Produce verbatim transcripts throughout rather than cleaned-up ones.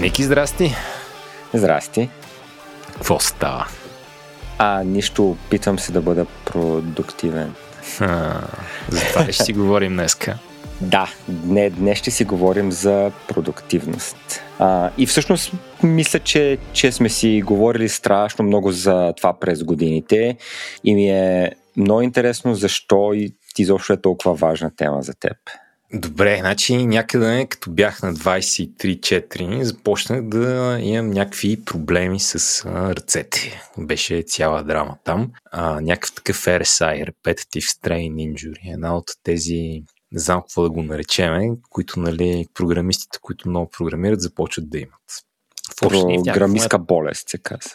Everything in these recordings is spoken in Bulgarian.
Ники, здрасти. Здрасти. Какво става? А, нищо, опитвам се да бъда продуктивен. А, за това ли ще си говорим днеска? Да, днес, днес ще си говорим за продуктивност. А, и всъщност мисля, че, че сме си говорили страшно много за това през годините и ми е много интересно защо и изобщо е толкова важна тема за теб. Добре, значи някъде като бях на двайсет и три четири започнах да имам някакви проблеми с а, ръцете. Беше цяла драма там. А, някакъв такъв Р С И, Repetitive Strain Injury, една от тези, не знам какво да го наречеме, които, нали, програмистите, които много програмират, започват да имат. Програмистка болест се казва.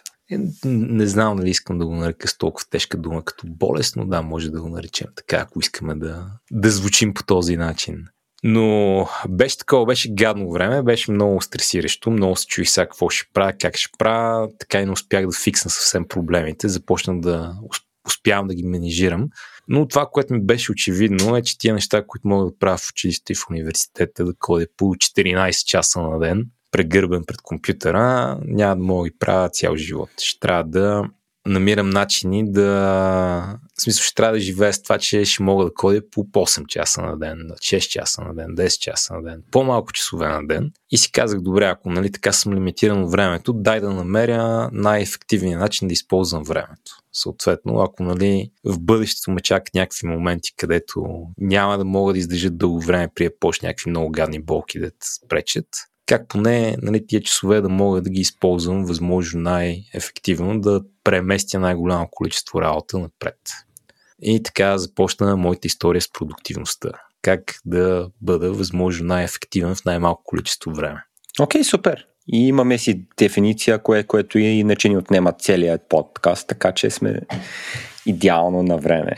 Не знам дали искам да го нарека с толкова тежка дума като болест, но да, може да го наречем така, ако искаме да, да звучим по този начин. Но беше такова, беше гадно време, беше много стресиращо, много се чуих сега какво ще правя, как ще правя, така и не успях да фиксна съвсем проблемите, започнах да успявам да ги менижирам. Но това, което ми беше очевидно, е, че тия неща, които мога да правя в училище и в университета, да ходя по четиринайсет часа на ден, прегърбен пред компютъра, няма да мога да правя цял живот. Ще трябва да намирам начини да... В смисъл, ще трябва да живея с това, че ще мога да ходя по осем часа на ден, шест часа на ден, десет часа на ден, по-малко часове на ден. И си казах, добре, ако, нали, така съм лимитиран времето, дай да намеря най-ефективния начин да използвам времето. Съответно, ако, нали, в бъдещето ме чакат някакви моменти, където няма да мога да издържа дълго време при епош някакви много гадни болки да пречат, как поне, нали, тия часове да мога да ги използвам възможно най-ефективно, да преместя най-голямо количество работа напред. И така започна моята история с продуктивността. Как да бъда възможно най-ефективен в най-малко количество време. Окей, okay, супер! И имаме си дефиниция, кое, което иначе ни отнема целият подкаст, така че сме идеално на време.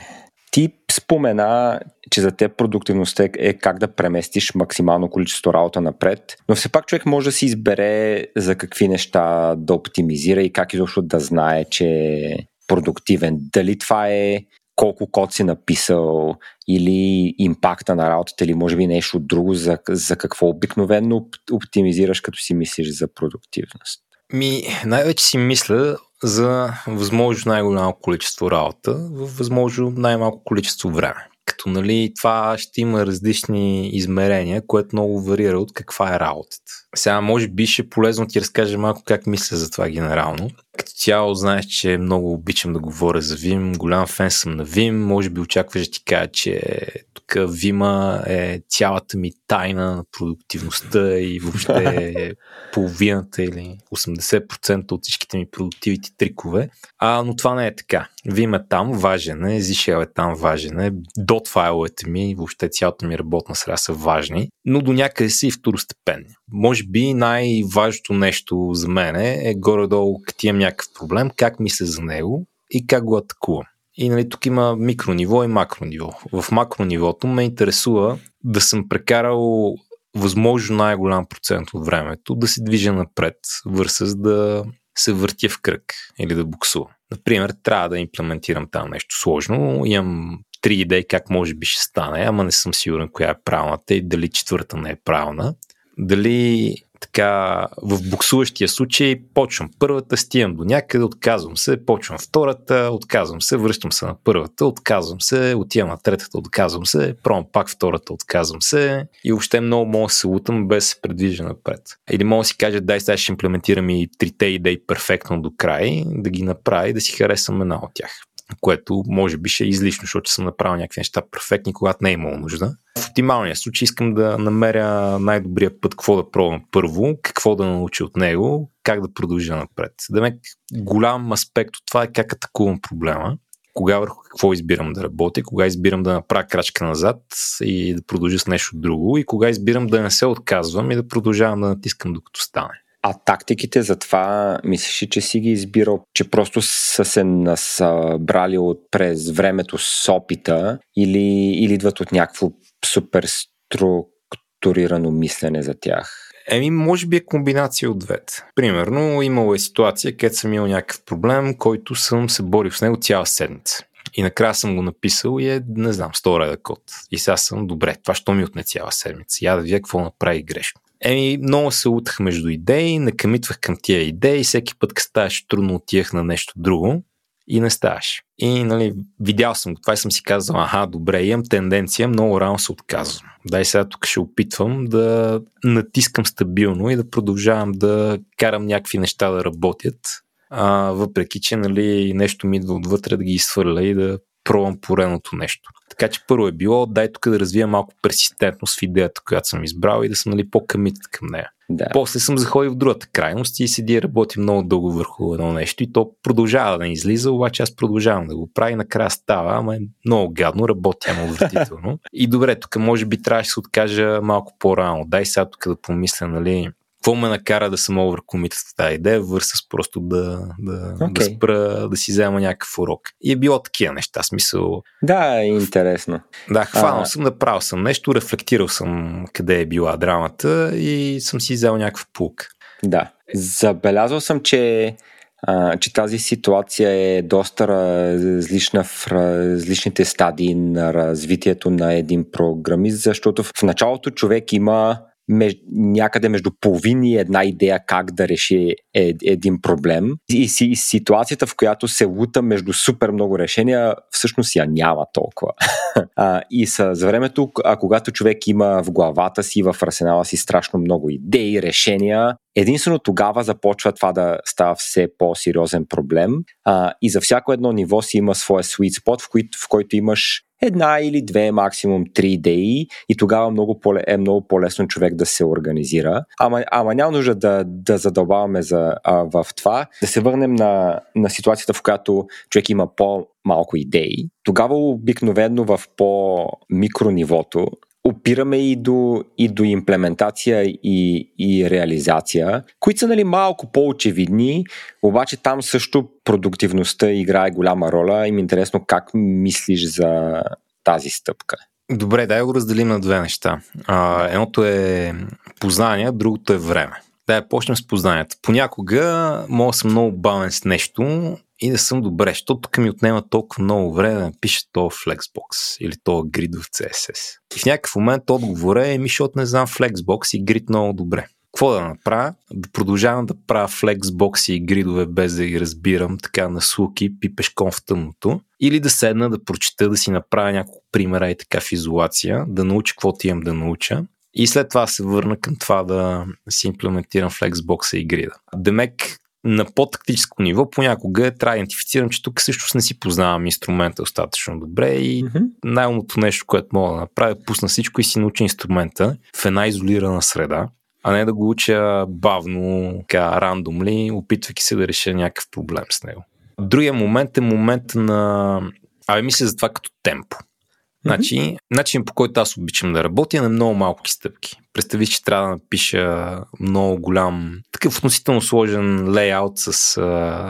Ти спомена, че за теб продуктивността е как да преместиш максимално количество работа напред, но все пак човек може да си избере за какви неща да оптимизира и как изобщо да знае, че е продуктивен. Дали това е колко код си написал или импакта на работата, или може би нещо друго, за, за какво обикновено оптимизираш, като си мислиш за продуктивност? Ми, най-вече си мисля за възможно най-голямо количество работа в възможно най-малко количество време. Като, нали, това ще има различни измерения, което много варира от каква е работата. Сега може би ще е полезно да ти разкажа малко как мисля за това генерално. Като цяло знаеш, че много обичам да говоря за Vim, голям фен съм на Vim, може би очакваш да ти кажа, че тук Vim е цялата ми тайна на продуктивността и въобще е половината или осемдесет процента от всичките ми продуктивните трикове, а, но това не е така. Vim е там, важен е, Zsh е там, важен е, dot файловете ми и въобще цялата ми работна среда са важни, но до някъде са и второстепенни. Може би най-важното нещо за мен е горе-долу, като имам някакъв проблем, как мисля за него и как го атакувам. И, нали, тук има микрониво и макрониво. В макронивото ме интересува да съм прекарал възможно най-голям процент от времето да се движа напред, върсъс да се въртя в кръг или да буксувам. Например, трябва да имплементирам там нещо сложно, имам три идеи как може би ще стане, ама не съм сигурен коя е правилната и дали четвърта не е правилна. Дали така в буксуващия случай почвам първата, стигам до някъде, отказвам се, почвам втората, отказвам се, връщам се на първата, отказвам се, отивам на третата, отказвам се, пробвам пак втората, отказвам се и въобще много мога да се лутам без да се предвижа напред. Или мога да си кажа, дай сега ще имплементирам и трите идеи перфектно до край, да ги направя и да си харесам една от тях, което може би ще е излишно, защото съм направил някакви неща перфектни, когато не е имало нужда. В оптималния случай искам да намеря най-добрия път, какво да пробвам първо, какво да науча от него, как да продължа напред. Демек, голям аспект от това е как атакувам проблема, кога върху какво избирам да работя, кога избирам да направя крачка назад и да продължа с нещо друго и кога избирам да не се отказвам и да продължавам да натискам докато стане. А тактиките за това, мислиш, че си ги избирал, че просто са се насъбрали от през времето с опита или, или идват от някакво супер структурирано мислене за тях? Еми, може би е комбинация от двете. Примерно, имало е ситуация, където съм имал някакъв проблем, който съм се борил с него цяла седмица. И накрая съм го написал и е, не знам, сто реда код. И сега съм, добре, това ще ми отне цяла седмица. Я да видя какво направи грешно. Еми, много се лутах между идеи, накъмитвах към тия идеи, всеки път като ставаше трудно отивах на нещо друго и не ставаше. И, нали, видял съм това и съм си казал, аха, добре, имам тенденция, много рано се отказвам. Дай сега тук ще опитвам да натискам стабилно и да продължавам да карам някакви неща да работят, а, въпреки че, нали, нещо ми идва отвътре да ги изсвърля и да пробвам поредното нещо. Така че първо е било, дай тук да развия малко персистентност в идеята, която съм избрал и да съм, нали, по-къмитен към нея. Да. После съм заходил в другата крайност и седи и работи много дълго върху едно нещо и то продължава да не излиза, обаче аз продължавам да го правя и накрая става, ама е много гадно, работя му отвратително. И добре, тук може би трябваше да се откажа малко по-рано. Дай сега тук да помисля, нали, какво ме накара да съм оверкомитът в тази идея, върсъс просто да, да, okay. да спра, да си взема някакъв урок. И е било такива неща, смисъл... Да, е интересно. Да, хванал а... съм, направил съм нещо, рефлектирал съм къде е била драмата и съм си взел някакъв пулк. Да, забелязал съм, че, а, че тази ситуация е доста различна в различните стадии на развитието на един програмист, защото в началото човек има Меж, някъде между половин и една идея как да реши е, един проблем и, и ситуацията, в която се лута между супер много решения, всъщност я няма толкова. а, и с времето, а когато човек има в главата си, в арсенала си страшно много идеи, решения, единствено тогава започва това да става все по-сериозен проблем, а, и за всяко едно ниво си има своя sweet spot, в, който, в който имаш една или две, максимум три идеи и тогава много по- е много по-лесно човек да се организира. Ама, ама няма нужда да, да задълбаваме за, а, в това. Да се върнем на, на ситуацията, в която човек има по-малко идеи. Тогава обикновено в по-микронивото опираме и до, и до имплементация и, и реализация, които са, нали, малко по-очевидни, обаче там също продуктивността играе голяма роля и ми е интересно как мислиш за тази стъпка. Добре, дай го разделим на две неща. А, едното е познание, другото е време. Да, почнем с познанието. Понякога мога да съм много бавен с нещо и да съм добре, защото тук ми отнема толкова много време да напиша тоя Flexbox или тоя грид в си ес ес. И в някакъв момент отговора е, ми защото не знам Flexbox и грид много добре. Какво да направя? Да продължавам да правя Flexbox и гридове без да ги разбирам, така на слуки, пипешком в тъмното, или да седна да прочета, да си направя няколко примера и така в изолация, да науча каквото имам да науча. И след това се върна към това да си имплементирам Flexbox и грида. Демек, на по-тактическо ниво понякога трябва да идентифицирам, че тук всъщност не си познавам инструмента достатъчно добре и mm-hmm. най-умното нещо, което мога да направя, пусна всичко и си науча инструмента в една изолирана среда, а не да го уча бавно, така рандомли, опитвайки се да реша някакъв проблем с него. Другия момент е момент на... Абе, мисля за това като темпо. Значи, начин по който аз обичам да работя е на много малки стъпки. Представи, че трябва да напиша много голям, такъв относително сложен лейаут с а,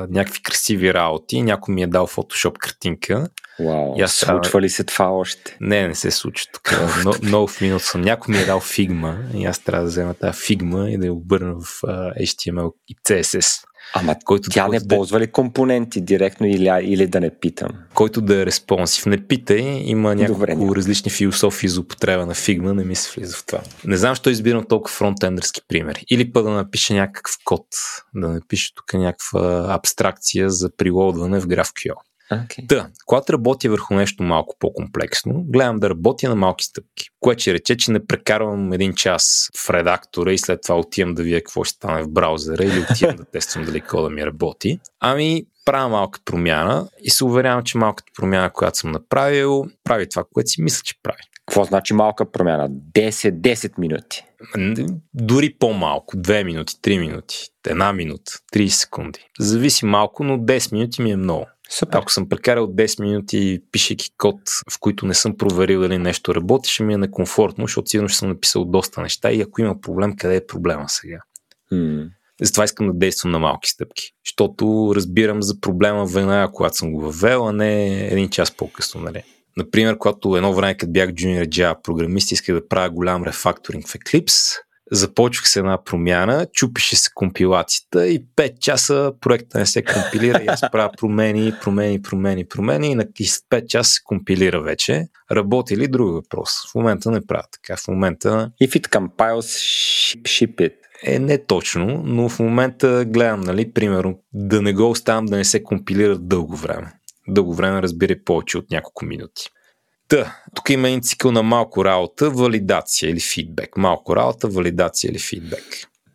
някакви красиви работи. Някой ми е дал Photoshop картинка. Вау, wow, случва ли се това още? Не, не се случва тук. Но, много в минус съм. Някой ми е дал Figma и аз трябва да взема тази Figma и да я обърна в ейч ти ем ел и си ес ес. Ама който тя не да... ползва ли компоненти директно или, или да не питам? Който да е респонсив. Не питай, има няколко Добре, различни философии за употреба на Figma, не ми се влиза в това. Не знам, що избирам толкова фронтендерски примери. Или пък да напиша някакъв код, да напиша тук някаква абстракция за прилоудване в GraphQL. Okay. Та, когато работя върху нещо малко по-комплексно, гледам да работя на малки стъпки, което ще рече, че не прекарвам един час в редактора и след това отивам да видя какво ще стане в браузъра или отивам да тествам дали кода ми работи. Ами правя малка промяна и се уверявам, че малката промяна, която съм направил, прави това, което си мисля, че прави. Какво значи малка промяна? десет, десет минути? Дори по-малко, две минути, три минути, една минута, трийсет секунди. Зависи малко, но десет минути ми е много. Супер. Ако съм прекарал десет минути пишейки код, в които не съм проверил дали нещо работи, ще ми е некомфортно, защото сигурно ще съм написал доста неща и ако има проблем, къде е проблема сега? Mm. Затова искам да действам на малки стъпки, защото разбирам за проблема веднага, когато съм го въвел, а не един час по-късно. Нали? Например, когато едно време, като бях джуниор джава програмист, исках да правя голям рефакторинг в Eclipse, започвах с една промяна, чупеше се компилацията и пет часа проекта не се компилира и аз правя промени, промени, промени, промени и на пет часа се компилира вече. Работи ли? Друг въпрос. В момента не правя така. В момента... If it compiles, ship it. Е, не точно, но в момента гледам, нали, примерно, да не го оставам да не се компилира дълго време. Дълго време разбира повече от няколко минути. Та, тук има един цикъл на малко работа, валидация или фидбек. Малко работа, валидация или фидбек.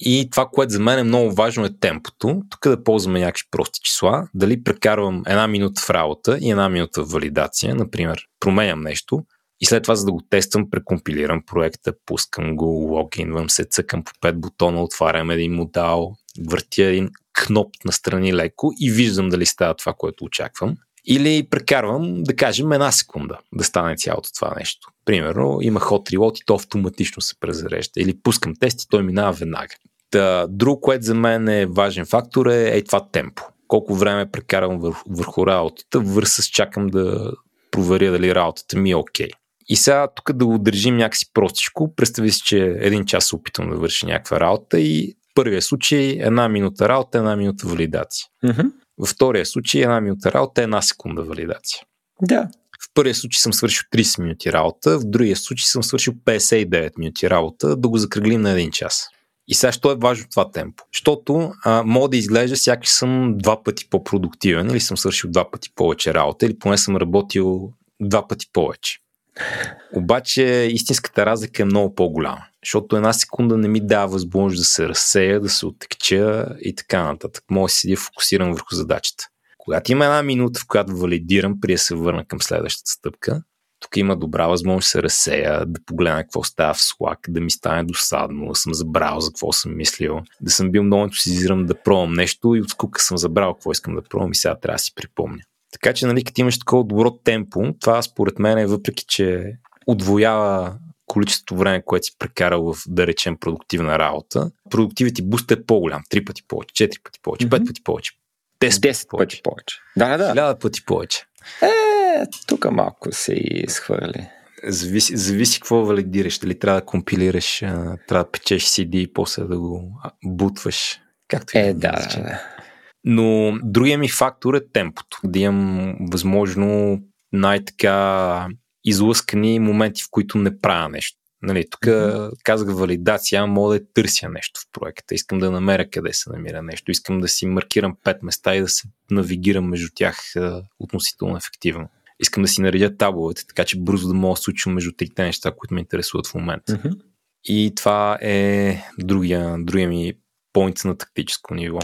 И това, което за мен е много важно, е темпото. Тук да ползваме някакви прости числа. Дали прекарвам една минута в работа и една минута в валидация, например, променям нещо и след това, за да го тествам, прекомпилирам проекта, пускам го, логинвам се, цъкам по пет бутона, отварям един модал, въртя един кноп настрани леко и виждам дали става това, което очаквам. Или прекарвам, да кажем, една секунда да стане цялото това нещо. Примерно има hot reload и то автоматично се презарежда. Или пускам тест и той минава веднага. Та, друг, което за мен е важен фактор е, е това темпо. Колко време прекарвам върху, върху работата, върсъс чакам да проверя дали работата ми е окей. И сега тук да го държим някакси простичко. Представи си, че един час се опитвам да върши някаква работа и в първия случай една минута работа, една минута валидация. Мхм. Във втория случай една минута работа, една секунда валидация. Да. В първия случай съм свършил трийсет минути работа, в другия случай съм свършил петдесет и девет минути работа, да го закръглим на един час. И сега, що е важно това темпо? Защото а, мога да изглежда сякаш съм два пъти по-продуктивен, или съм свършил два пъти повече работа, или поне съм работил два пъти повече. Обаче истинската разлика е много по-голяма, защото една секунда не ми дава възможност да се разсея, да се оттекча и така нататък. Мога да седя фокусиран върху задачата. Когато има една минута, в която валидирам, преди да се върна към следващата стъпка, тук има добра възможност да се разсея, да погледна какво става в Slack, да ми стане досадно, да съм забрал за какво съм мислил, да съм бил много ентусизиран да пробвам нещо и от скука съм забрал какво искам да пробвам и сега трябва да си припомня. Така че, нали, като имаш такова добро темпо, това според мен е, въпреки че удвоява количеството време, което си прекарал в, да речем, продуктивна работа, продуктивити буст е по-голям. Три пъти повече, четири пъти повече, пет пъти повече, десет пъти повече, да, да, хиляда пъти повече. Е, тук малко се изхвърли. Зависи, зависи какво валидираш, дали трябва да компилираш, трябва да печеш си ди и после да го бутваш. Както е, да, да, да. Но другия ми фактор е темпото, да имам възможно най-така излъскани моменти, в които не правя нещо. Нали, тук казах валидация, мога да търся нещо в проекта, искам да намеря къде се намира нещо, искам да си маркирам пет места и да се навигирам между тях относително ефективно. Искам да си наредя табловете, така че бързо да мога да случвам между трите неща, които ме интересуват в момента. Mm-hmm. И това е другия, другия ми поинт на тактическо ниво.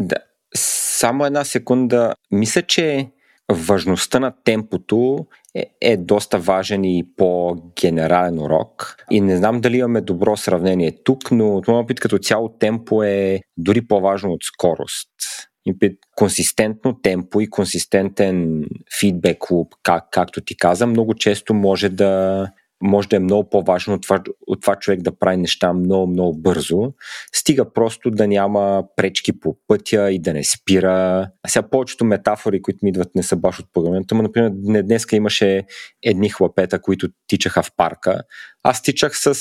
Да. Само една секунда. Мисля, че важността на темпото е, е доста важен и по-генерален урок. И не знам дали имаме добро сравнение тук, но от моя опит като цяло темпо е дори по-важно от скорост. Консистентно темпо и консистентен фидбек луп, как, както ти каза, много често може да... може да е много по-важно от това, от това човек да прави неща много-много бързо. Стига просто да няма пречки по пътя и да не спира. А сега повечето метафори, които ми идват, не са баш от програмирането, но например днеска имаше едни хлапета, които тичаха в парка. Аз тичах с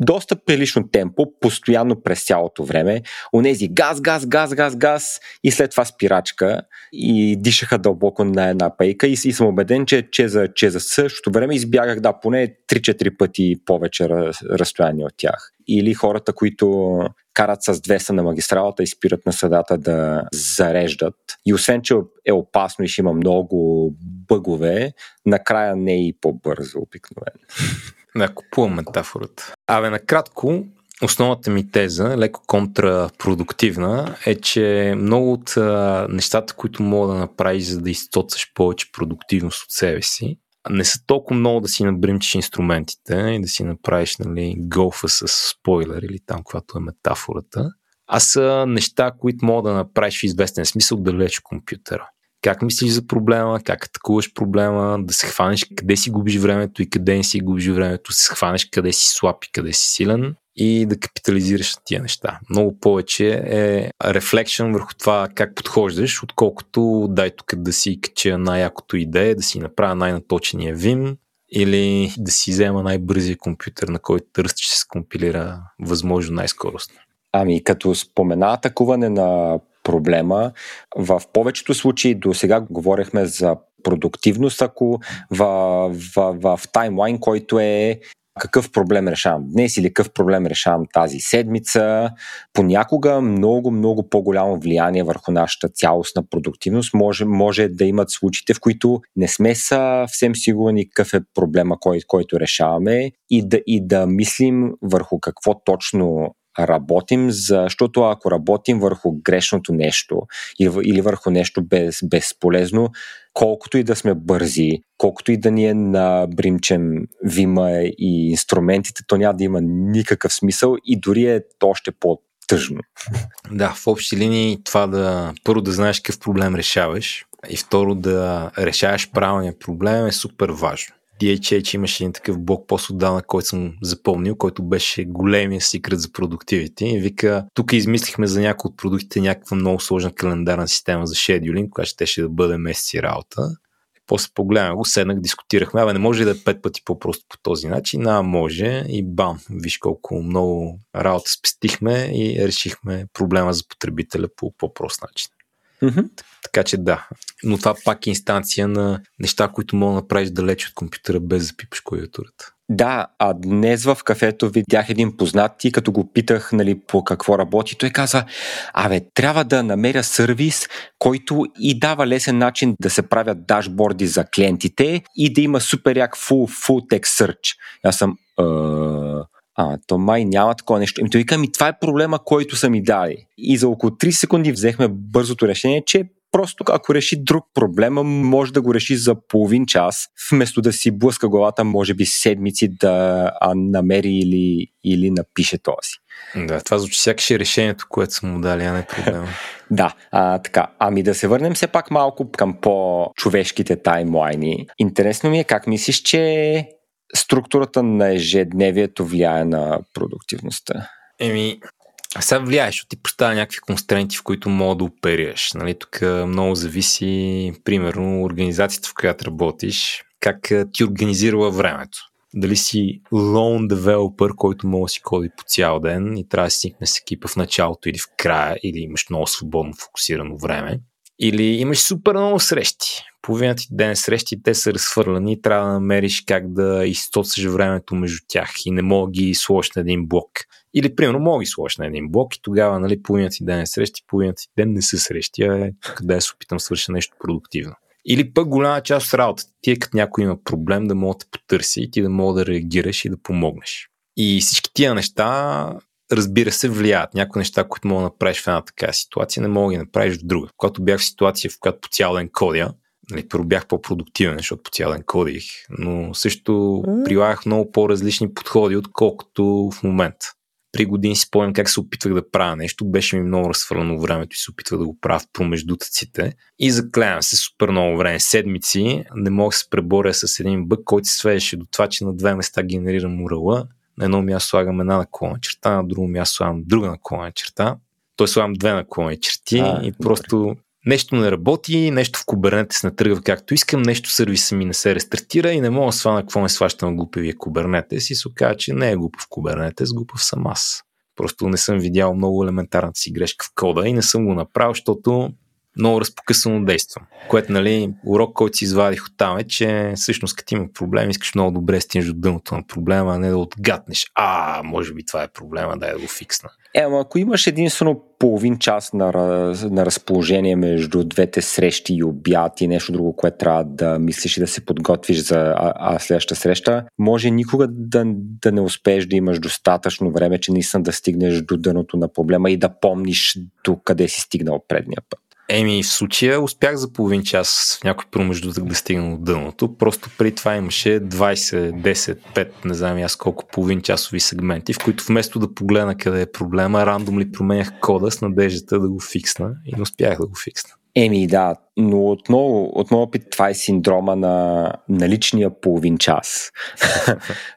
доста прилично темпо, постоянно през цялото време. Онези газ, газ, газ, газ, газ и след това спирачка и дишаха дълбоко на една пейка и, и съм убеден, че, че, за, че за същото време избягах да поне три-четири пъти повече раз, разстояние от тях. Или хората, които карат с двеста на магистралата и спират на средата да зареждат. И освен, че е опасно и ще има много бъгове, накрая не е и по-бързо обикновено. Да, купувам метафората. Абе, накратко, основната ми теза, леко контрапродуктивна, е, че много от а, нещата, които мога да направиш, за да изтоцаш повече продуктивност от себе си, не са толкова много да си набримчиш инструментите и да си направиш, нали, голфа с спойлер или там, която е метафората, а са неща, които мога да направиш в известен смисъл далеч от компютъра. Как мислиш за проблема, как атакуваш проблема, да се хванеш къде си губиш времето и къде не си губиш времето, се хванеш къде си слаб и къде си силен и да капитализираш на тия неща. Много повече е рефлекшън върху това как подхождаш, отколкото дай тук да си кача най-якото идея, да си направя най-наточения Vim или да си взема най-бързия компютър, на който търси, че се скомпилира възможно най-скоростно? Ами, като спомена атакуване на проблема, в повечето случаи до сега говорихме за продуктивност, ако в, в, в, в таймлайн, който е какъв проблем решавам днес или какъв проблем решавам тази седмица. Понякога много, много по-голямо влияние върху нашата цялостна продуктивност може, може да имат случаите, в които не сме съвсем сигурни какъв е проблема, кой, който решаваме и да, и да мислим върху какво точно работим, защото ако работим върху грешното нещо или върху нещо без, безполезно, колкото и да сме бързи, колкото и да ни е набримчем Vim-а и инструментите, то няма да има никакъв смисъл и дори е още по-тъжно. Да, в общи линии това да първо да знаеш какъв проблем решаваш и второ да решаваш правилния проблем е супер важно. ди ейч ейч имаше един такъв блокпост отдавна, който съм запомнил, който беше големия секрет за продуктивите. И вика, тук измислихме за някои от продуктите някаква много сложна календарна система за шедюлинг, която ще, ще да бъде месеци работа. И после погледнах го, седнах, дискутирахме, абе не може ли да е пет пъти по-просто по този начин? А, може и бам, виж колко много работа спестихме и решихме проблема за потребителя по по-прост начин. Mm-hmm. Така че да, но това пак е инстанция на неща, които мога да направиш далеч от компютъра без да пипаш клавиатурата. Да, а днес в кафето видях един познат и като го питах нали, по какво работи, той каза, абе, трябва да намеря сервис, който и дава лесен начин да се правят дашборди за клиентите и да има супер як full, full text search. Аз съм... Uh... А, то май няма такова нещо. Им то викам и това е проблема, който са ми дали. И за около три секунди взехме бързото решение, че просто ако реши друг проблема, може да го реши за половин час, вместо да си блъска главата, може би седмици да намери или, или напише този. Да, това звучи сякаш е решението, което са му дали, а не проблема. Да, а, така. Ами да се върнем все пак малко към по-човешките таймлайни. Интересно ми е как мислиш, че структурата на ежедневието влияе на продуктивността? Еми, сега влияеш, защото ти поставя някакви констренти, в които мога да оперираш. Нали? Тук много зависи, примерно, организацията, в която работиш, как ти организирала времето. Дали си лоун девелопър, който мога да си коди по цял ден и трябва да сникне с екипа в началото или в края, или имаш много свободно фокусирано време. Или имаш супер много срещи. Половината ден срещи, те са разхвърляни и трябва да намериш как да източиш времето между тях и не мога ги сложиш на един блок. Или, примерно, мога ги сложиш на един блок и тогава, нали, половината ден срещи, половината ден не са срещи, а е къде се опитам да свърша нещо продуктивно. Или пък голяма част от работата ти е като някой има проблем да мога да потърси и ти да мога да реагираш и да помогнеш. И всички тия неща, разбира се, влияят. Някои неща, които мога да направиш в една така ситуация, не мога да ги направиш в друга. Когато бях в ситуация, в която по цял ден кодя, нали, първо бях по-продуктивен, защото по цял ден кодих, но също mm. прилагах много по-различни подходи, отколкото в момента. Три години си спомням как се опитвах да правя нещо, беше ми много разхвърляно времето и се опитвах да го правя в промеждутъците. И заклевам се супер много време. Седмици не мога да се преборя с един бъг, който се сведеше до това, че на две места генерирам уръла. На едно място слагам една наклонна черта, на друго място слагам друга наклонна черта. Той слагам две наклонни черти а, и просто добре. Нещо не работи, нещо в Kubernetes не тръгва както искам, нещо сервиса ми не се рестартира и не мога да свана какво ме сваща на глупевия Kubernetes и се оказа, че не е глупав Kubernetes, глупав съм аз. Просто не съм видял много елементарната си грешка в кода и не съм го направил, защото много разпокъсано действам. Което, нали, урок, който си извадих оттам е, че всъщност като има проблем, искаш много добре да стигнеш до дъното на проблема, а не да отгатнеш. А, може би това е проблема, дай да го фиксна. Ема, ако имаш единствено половин час на, на разположение между двете срещи и обяд и нещо друго, което трябва да мислиш и да се подготвиш за а, а следващата среща, може никога да, да не успееш да имаш достатъчно време, че наистина да стигнеш до дъното на проблема и да помниш до къде си стигнал предния път. Еми, в случая успях за половин час в някой промеждутък да стигна от дъното. Просто при това имаше двайсет, десет, пет, не знам аз колко половин часови сегменти, в които вместо да погледна къде е проблема, рандомно променях кода с надеждата да го фиксна и не успях да го фиксна. Еми да, но отново, отново пит, това е синдрома на, на личния половин час,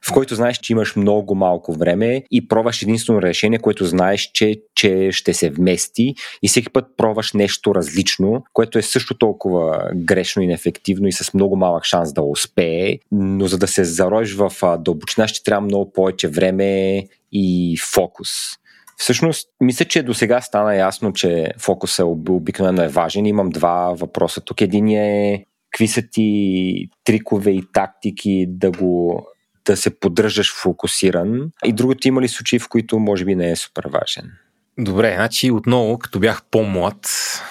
в който знаеш, че имаш много малко време и пробваш единствено решение, което знаеш, че, че ще се вмести, и всеки път пробваш нещо различно, което е също толкова грешно и неефективно и с много малък шанс да успее, но за да се зароиш в дълбочина ще трябва много повече време и фокус. Всъщност, мисля, че до сега стана ясно, че фокусът обикновено е важен. Имам два въпроса тук. Един е, какви са ти трикове и тактики да го да се поддържаш фокусиран? И другото, има ли случаи, в които може би не е супер важен? Добре, значи отново, като бях по-млад,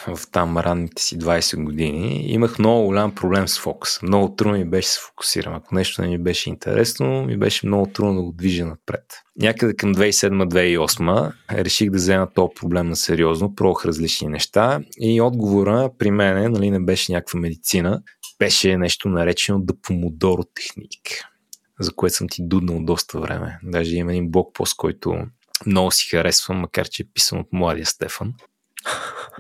в там ранните си двайсет години, имах много голям проблем с фокус. Много трудно ми беше да се фокусирам. Ако нещо не ми беше интересно, ми беше много трудно да го движа напред. Някъде към две хиляди и седма - две хиляди и осма реших да взема този проблем на сериозно, пробвах различни неща и отговора при мен, нали, не беше някаква медицина, беше нещо наречено да Помодоро техника, за което съм ти дуднал доста време. Даже има един блокпост, който много си харесвам, макар че е писан от младия Стефан.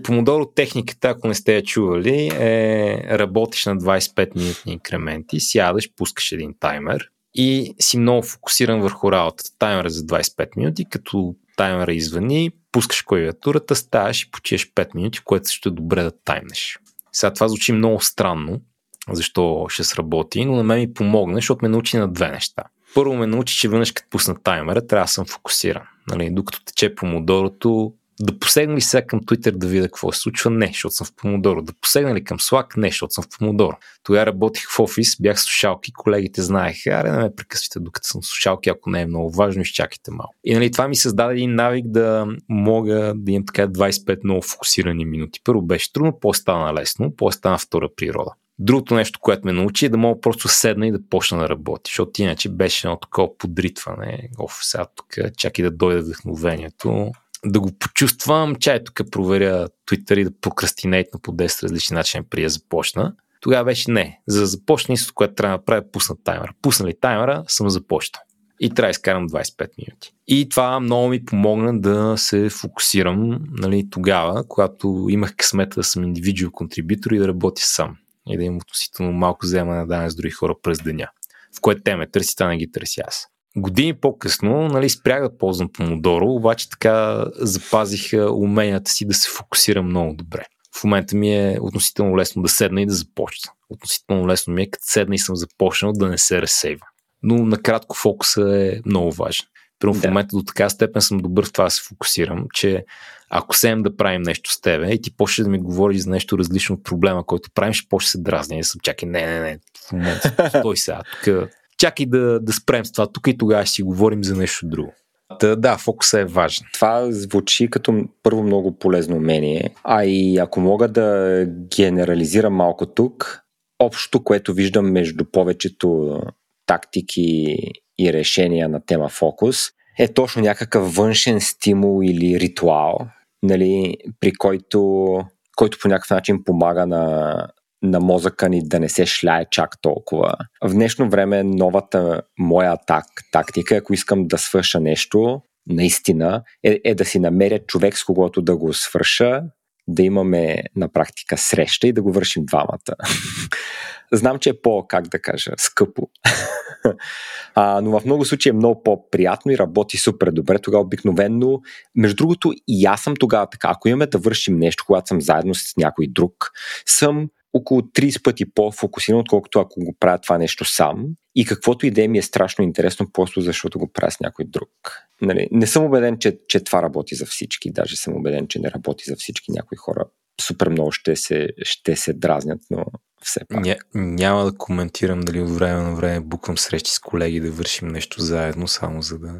Помодоро техниката, ако не сте я чували, е работиш на двайсет и пет минутни инкременти, сядаш, пускаш един таймер и си много фокусиран върху работата. Таймер за двайсет и пет минути, като таймера извъни, пускаш клавиатурата, ставаш и почиваш пет минути, което също е добре да таймнеш. Сега това звучи много странно, защо ще сработи, но на мен ми помогна, защото ме научи на две неща. Първо ме научи, че веднъж като пусна таймера, трябва да съм фокусиран. Нали, докато тече помодорото, да посегна ли сега към Twitter да видя какво се случва? Не, защото съм в помодоро. Да посегна ли към Slack? Не, защото съм в помодоро. Тогава работих в офис, бях слушалки, колегите знаеха, аре да ме прекъсвате докато съм слушалки, ако не е много важно, изчакайте малко. И нали, това ми създаде един навик да мога да имам така двайсет и пет много фокусирани минути. Първо беше трудно, после стана лесно, после стана втора природа. Другото нещо, което ме научи, е да мога просто седна и да почна да работи, защото иначе беше едно такова подритване. Оф, сега тук чак и да дойде вдъхновението, да го почувствам, чай тук проверя Twitter и да прокрастинейтна по десет различни начини преди да започна. Тогава беше не. За да започна, единството, което трябва да направя, е пусна таймера. Пусна ли таймера, съм започнал. И трябва да изкарам двайсет и пет минути. И това много ми помогна да се фокусирам, нали, тогава, когато имах късмета да съм индивидуал контрибютор и да работя сам. И да имам относително малко вземане на данни с други хора през деня. В кое теме търси, та не ги търси аз. Години по-късно, нали, спрях да ползвам Помодоро, обаче така запазих уменията си да се фокусирам много добре. В момента ми е относително лесно да седна и да започна. Относително лесно ми е, като седна и съм започнал, да не се разсейва. Но накратко фокусът е много важен. Примерно да. В момента до така степен съм добър в това да се фокусирам, че ако седем да правим нещо с тебе и ти почне да ми говориш за нещо различно от проблема, който правим, ще почне да се дразня и да съм чакай, не, не, не, в момента, стой сега, тук, чакай да, да спрем с това тук и тогава ще си говорим за нещо друго. Да, да, фокусът е важен. Това звучи като първо много полезно умение, а и ако мога да генерализирам малко тук, общото, което виждам между повечето тактики и решения на тема фокус, е точно някакъв външен стимул или ритуал, нали, при който, който по някакъв начин помага на, на мозъка ни да не се шляе чак толкова. В днешно време новата моя так, тактика, ако искам да свърша нещо, наистина, е, е да си намеря човек, с когото да го свърша, да имаме на практика среща и да го вършим двамата. Знам, че е по, как да кажа, скъпо. А, но в много случаи е много по-приятно и работи супер добре. Тогава обикновенно, между другото, и аз съм тогава така. Ако имаме да вършим нещо, когато съм заедно с някой друг, съм около трийсет пъти по-фокусиран, отколкото ако го правя това нещо сам. И каквото и да ми е страшно интересно, просто защото го правя с някой друг. Нали? Не съм убеден, че, че това работи за всички. Даже съм убеден, че не работи за всички. Някои хора супер много ще се, ще се дразнят, но все пак. Ня, няма да коментирам дали от време на време буквам срещи с колеги да вършим нещо заедно, само за да...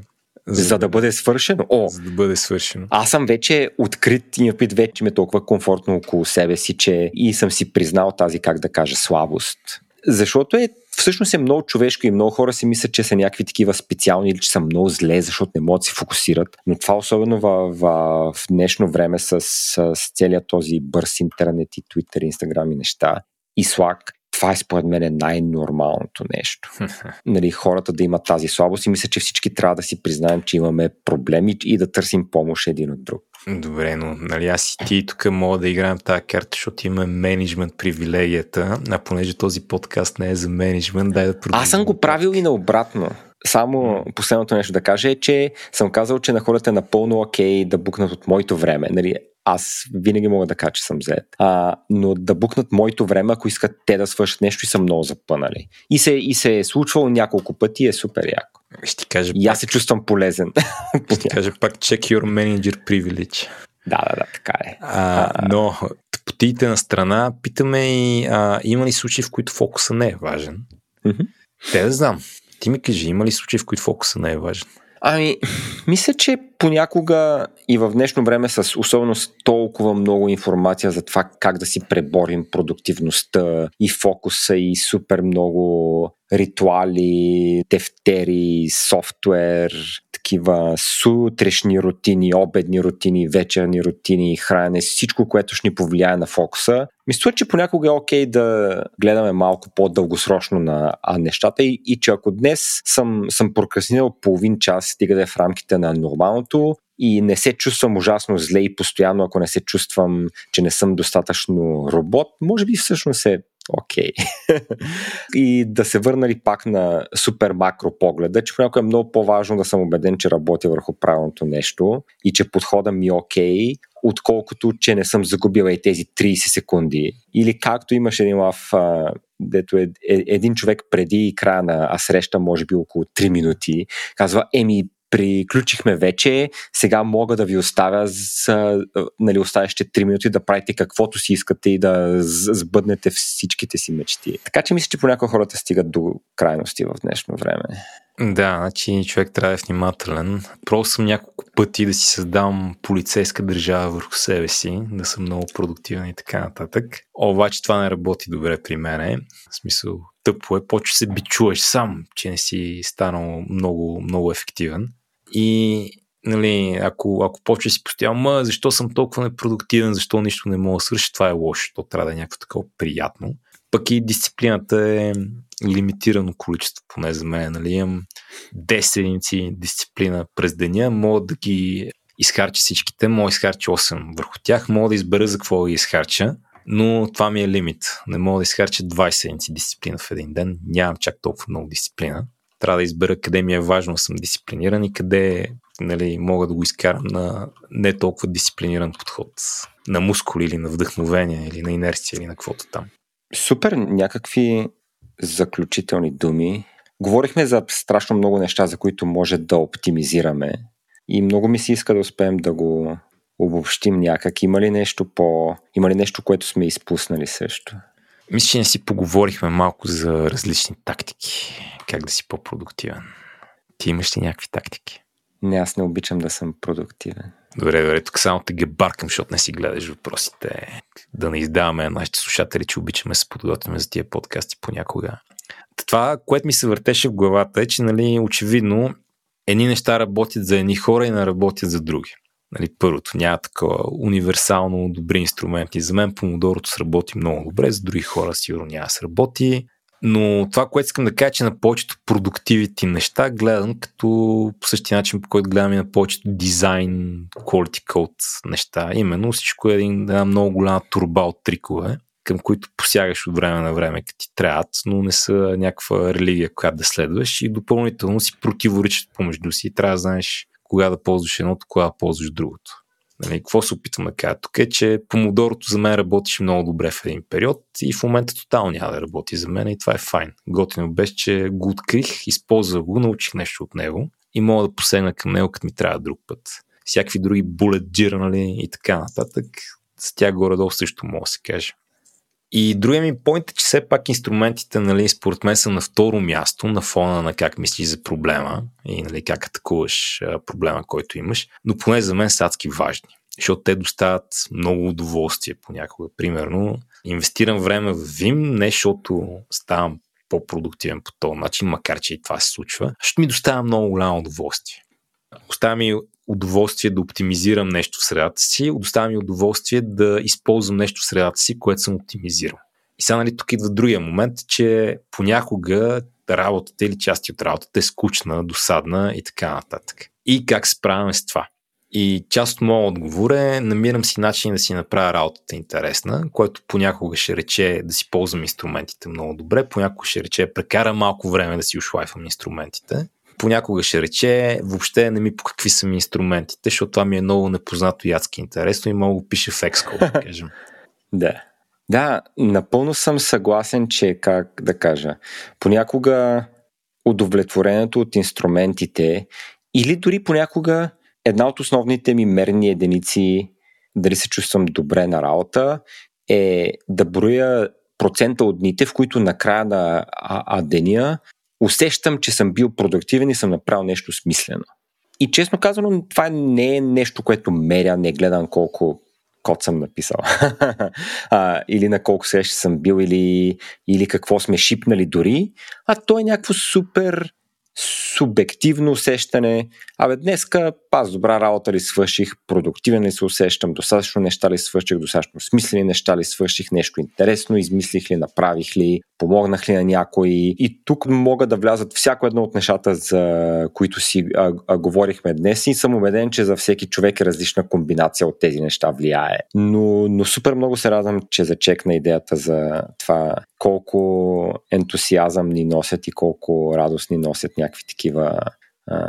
За, за да бъде свършено? О, за да бъде свършено. Аз съм вече открит и напит вече ме толкова комфортно около себе си, че и съм си признал тази, как да кажа, слабост. Защото е, всъщност е много човешко и много хора си мислят, че са някакви такива специални или че са много зле, защото не могат да се фокусират. Но това особено в, в, в днешно време с, с целият този бърз интернет и Twitter, и Instagram и неща и Slack, това е според мен е най-нормалното нещо. Нали, хората да имат тази слабост и мисля, че всички трябва да си признаем, че имаме проблеми и да търсим помощ един от друг. Добре, но нали аз и ти тук мога да играем тази карта, защото имаме менеджмент привилегията, а понеже този подкаст не е за менеджмент, дай да продължим. Аз съм го правил и наобратно. Само последното нещо да кажа е, че съм казал, че на хората е напълно окей да букнат от моето време. Нали, аз винаги мога да кажа, че съм зает. А, но да букнат моето време, ако искат те да свършат нещо и са много запънали. И се, и се е случвало няколко пъти и е супер яко. Ще ти кажа и аз пак... се чувствам полезен. Ще ти кажа пак check your manager privilege. Да, да, да, така е. А, но потиите на страна, питаме и а, има ли случаи, в които фокуса не е важен? Mm-hmm. Те да знам. Ти ми кажи, има ли случаи, в които фокуса не е важен? Ами, мисля, че понякога и в днешно време с особено с толкова много информация за това как да си преборим продуктивността и фокуса и супер много ритуали, тефтери, софтуер, такива сутрешни рутини, обедни рутини, вечерни рутини, хранене, всичко, което ще ни повлияе на фокуса. Мисля, че понякога е окей да гледаме малко по-дългосрочно на нещата и, и че ако днес съм, съм прокрастинирал половин час, стига да е в рамките на нормалното, и не се чувствам ужасно зле и постоянно, ако не се чувствам, че не съм достатъчно робот, може би всъщност е окей. Okay. И да се върнали пак на супер макро погледа, че понякога е много по-важно да съм убеден, че работя върху правилното нещо и че подхода ми е окей, okay, отколкото, че не съм загубила и тези трийсет секунди. Или както имаше един лав, дето е, един човек преди края на среща, може би около три минути, казва, еми, приключихме вече, сега мога да ви оставя за, нали, оставящите три минути да правите каквото си искате и да сбъднете всичките си мечти. Така че мисля, че понякога хората стигат до крайности в днешно време. Да, значи човек трябва да е внимателен. Просто съм няколко пъти да си създам полицейска държава върху себе си, да съм много продуктивен и така нататък. Обаче това не работи добре при мене. В смисъл, тъпо е, почва се бичуваш сам, че не си станал много, много ефективен. И нали, ако, ако почва си постоянно, ма, защо съм толкова непродуктивен, защо нищо не мога да свърши, това е лошо, то трябва да е някакво такова приятно. Пък и дисциплината е лимитирано количество, поне за мен. Нали, имам десет единици дисциплина през деня, мога да ги изхарча всичките, мога да изхарча осем върху тях, мога да избера за какво да ги изхарча, но това ми е лимит. Не мога да изхарча двайсет единици дисциплина в един ден, нямам чак толкова много дисциплина. Трябва да избера къде ми е важно да съм дисциплиниран и къде, нали, мога да го изкарам на не толкова дисциплиниран подход. На мускули или на вдъхновение или на инерция или на каквото там. Супер, някакви заключителни думи. Говорихме за страшно много неща, за които може да оптимизираме и много ми се иска да успеем да го обобщим някак. Има ли нещо по... Има ли нещо, което сме изпуснали също? Мисля, че не си поговорихме малко за различни тактики. Как да си по-продуктивен. Ти имаш ли някакви тактики? Не, аз не обичам да съм продуктивен. Добре, добре, тук само те гебаркам, защото не си гледаш въпросите. Да не издаваме нашите слушатели, че обичаме се подготвяме за тия подкасти понякога. Това, което ми се въртеше в главата е, че нали, очевидно едни неща работят за едни хора и не работят за други. Нали, първото, няма такова универсално добри инструменти. За мен помодорото сработи много добре, за други хора сигурно няма сработи. Но това, което искам да кажа, че на повечето продуктивити неща гледам като по същия начин, по който гледам и на повечето дизайн, quality code неща. Именно всичко е една много голяма турба от трикове, към които посягаш от време на време, като ти трябват, но не са някаква религия, която да следваш и допълнително си противоречат помежду си и трябва да знаеш кога да ползваш едното, кога да ползваш другото. Нали, какво се опитвам да кажа тук е, че помодорото за мен работеше много добре в един период и в момента тотално няма да работи за мен и това е файн. Готино беше, че го открих, използвах го, научих нещо от него и мога да посегна към него, като ми трябва друг път. Всякакви други булет джирнали и така нататък, с тях горе-долу също мога да се каже. И другия ми пойнт е, че все пак инструментите, нали, според мен са на второ място на фона на как мислиш за проблема и нали, как атакуваш проблема, който имаш, но поне за мен са адски важни, защото те доставят много удоволствие понякога. Примерно, инвестирам време в Vim, не защото ставам по-продуктивен по този начин, макар че и това се случва, защото ми доставя много голямо удоволствие. Доставя ми удоволствие да оптимизирам нещо в средата си, доставя ми удоволствие да използвам нещо в средата си, което съм оптимизирал. И сега нали, тук идва другия момент, че понякога работата или части от работата е скучна, досадна и така нататък. И как се справяме с това? И част от моят отговор е, намирам си начин да си направя работата интересна, което понякога ще рече да си ползвам инструментите много добре, понякога ще рече прекарам малко време да си ушлайфам инструментите, понякога ще рече въобще не ми по какви са ми инструментите, защото това ми е много непознато и адски интересно и мога го пише в Xcode, да кажем. Да. Да, напълно съм съгласен, че как да кажа, понякога удовлетворението от инструментите или дори понякога една от основните ми мерни единици, дали се чувствам добре на работа, е да броя процента от дните, в които накрая на а, а деня усещам, че съм бил продуктивен и съм направил нещо смислено. И честно казано, това не е нещо, което меря, не гледам колко код съм написал. а, или на колко срещи съм бил, или, или какво сме шипнали дори, а то е някакво супер субективно усещане. Абе, днеска аз добра работа ли свърших, продуктивен ли се усещам, достатъчно неща ли свърших, достатъчно смислени неща ли свърших, нещо интересно, измислих ли, направих ли, помогнах ли на някой. И тук могат да влязат всяко едно от нещата, за които си а, а, говорихме днес, и съм убеден, че за всеки човек е различна комбинация от тези неща влияе. Но, но супер много се радвам, че зачекна идеята за това колко ентусиазъм ни носят и колко радост ни носят някакви такива а,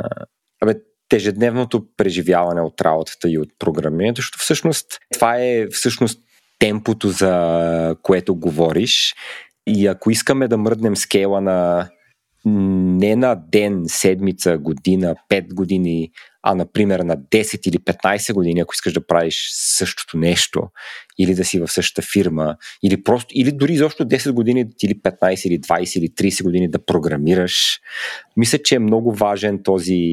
абе, тежедневното преживяване от работата и от програмирането, защото всъщност това е всъщност темпото, за което говориш, и ако искаме да мръднем скейла на не на ден, седмица, година, пет години, а например на десет или петнайсет години, ако искаш да правиш същото нещо или да си в същата фирма, или просто, или дори изобщо десет години или петнайсет или двайсет или трийсет години да програмираш, мисля, че е много важен този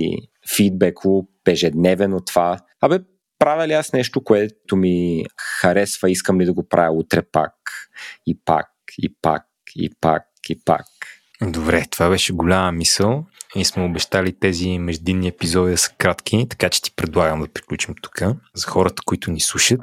фидбек луп, ежедневен от това. Абе, правя ли аз нещо, което ми харесва, искам ли да го правя утре пак и пак, и пак, и пак, и пак. Добре, това беше голяма мисъл и сме обещали тези междинни епизоди да са кратки, така че ти предлагам да приключим тук. За хората, които ни слушат,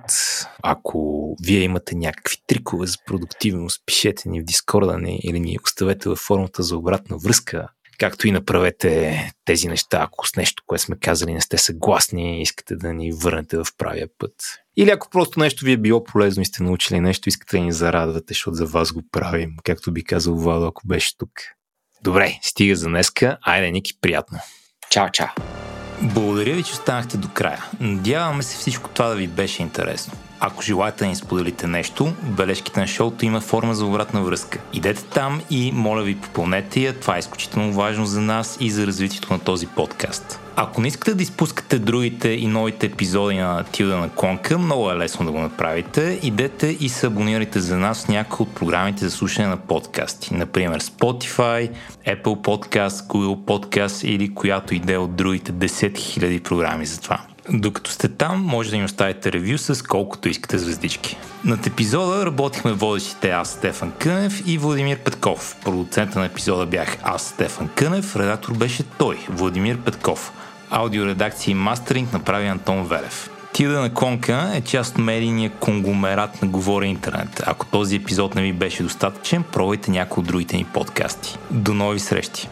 ако вие имате някакви трикове за продуктивност, пишете ни в Discord-а ни или ни оставете във формата за обратна връзка, както и направете тези неща, ако с нещо, което сме казали, не сте съгласни, искате да ни върнете в правия път. Или ако просто нещо ви е било полезно и сте научили нещо, искате да ни зарадвате, защото за вас го правим, както би казал Владо, ако беше тук. Добре, стига за днеска. Айде, Ники, приятно. Чао, чао. Благодаря ви, че останахте до края. Надяваме се всичко това да ви беше интересно. Ако желаете да ни споделите нещо, бележките на шоуто има форма за обратна връзка. Идете там и моля ви попълнете я, това е изключително важно за нас и за развитието на този подкаст. Ако не искате да изпускате другите и новите епизоди на Тилда на Клонка, много е лесно да го направите. Идете и се абонирайте за нас в някои от програмите за слушане на подкасти. Например Spotify, Apple Podcast, Google Podcast или която иде от другите десетки хиляди програми за това. Докато сте там, може да ни оставите ревю с колкото искате звездички. Над епизода работихме водещите аз, Стефан Кънев и Владимир Петков. Продуцента на епизода бях аз, Стефан Кънев, редактор беше той, Владимир Петков. Аудиоредакция и мастеринг направи Антон Велев. Тилда на Клонка е част от медийния конгломерат на Говори Интернет. Ако този епизод не ви беше достатъчен, пробайте някои от другите ни подкасти. До нови срещи!